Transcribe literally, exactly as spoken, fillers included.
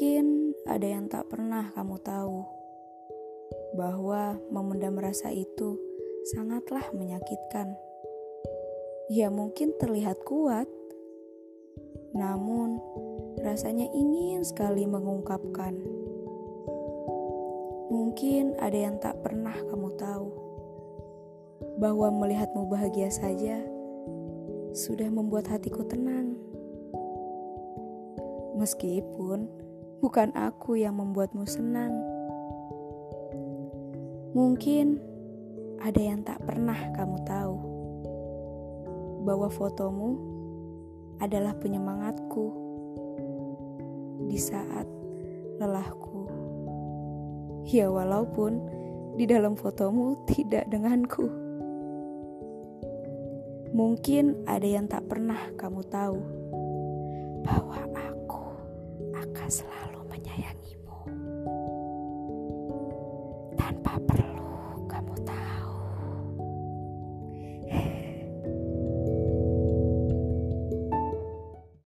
Mungkin ada yang tak pernah kamu tahu, bahwa memendam rasa itu sangatlah menyakitkan. Ya mungkin terlihat kuat, namun rasanya ingin sekali mengungkapkan. Mungkin ada yang tak pernah kamu tahu, bahwa melihatmu bahagia saja sudah membuat hatiku tenang. Meskipun bukan aku yang membuatmu senang. Mungkin ada yang tak pernah kamu tahu, bahwa fotomu adalah penyemangatku di saat lelahku. Ya walaupun di dalam fotomu tidak denganku. Mungkin ada yang tak pernah kamu tahu, bahwa aku akan selalu menyayangimu.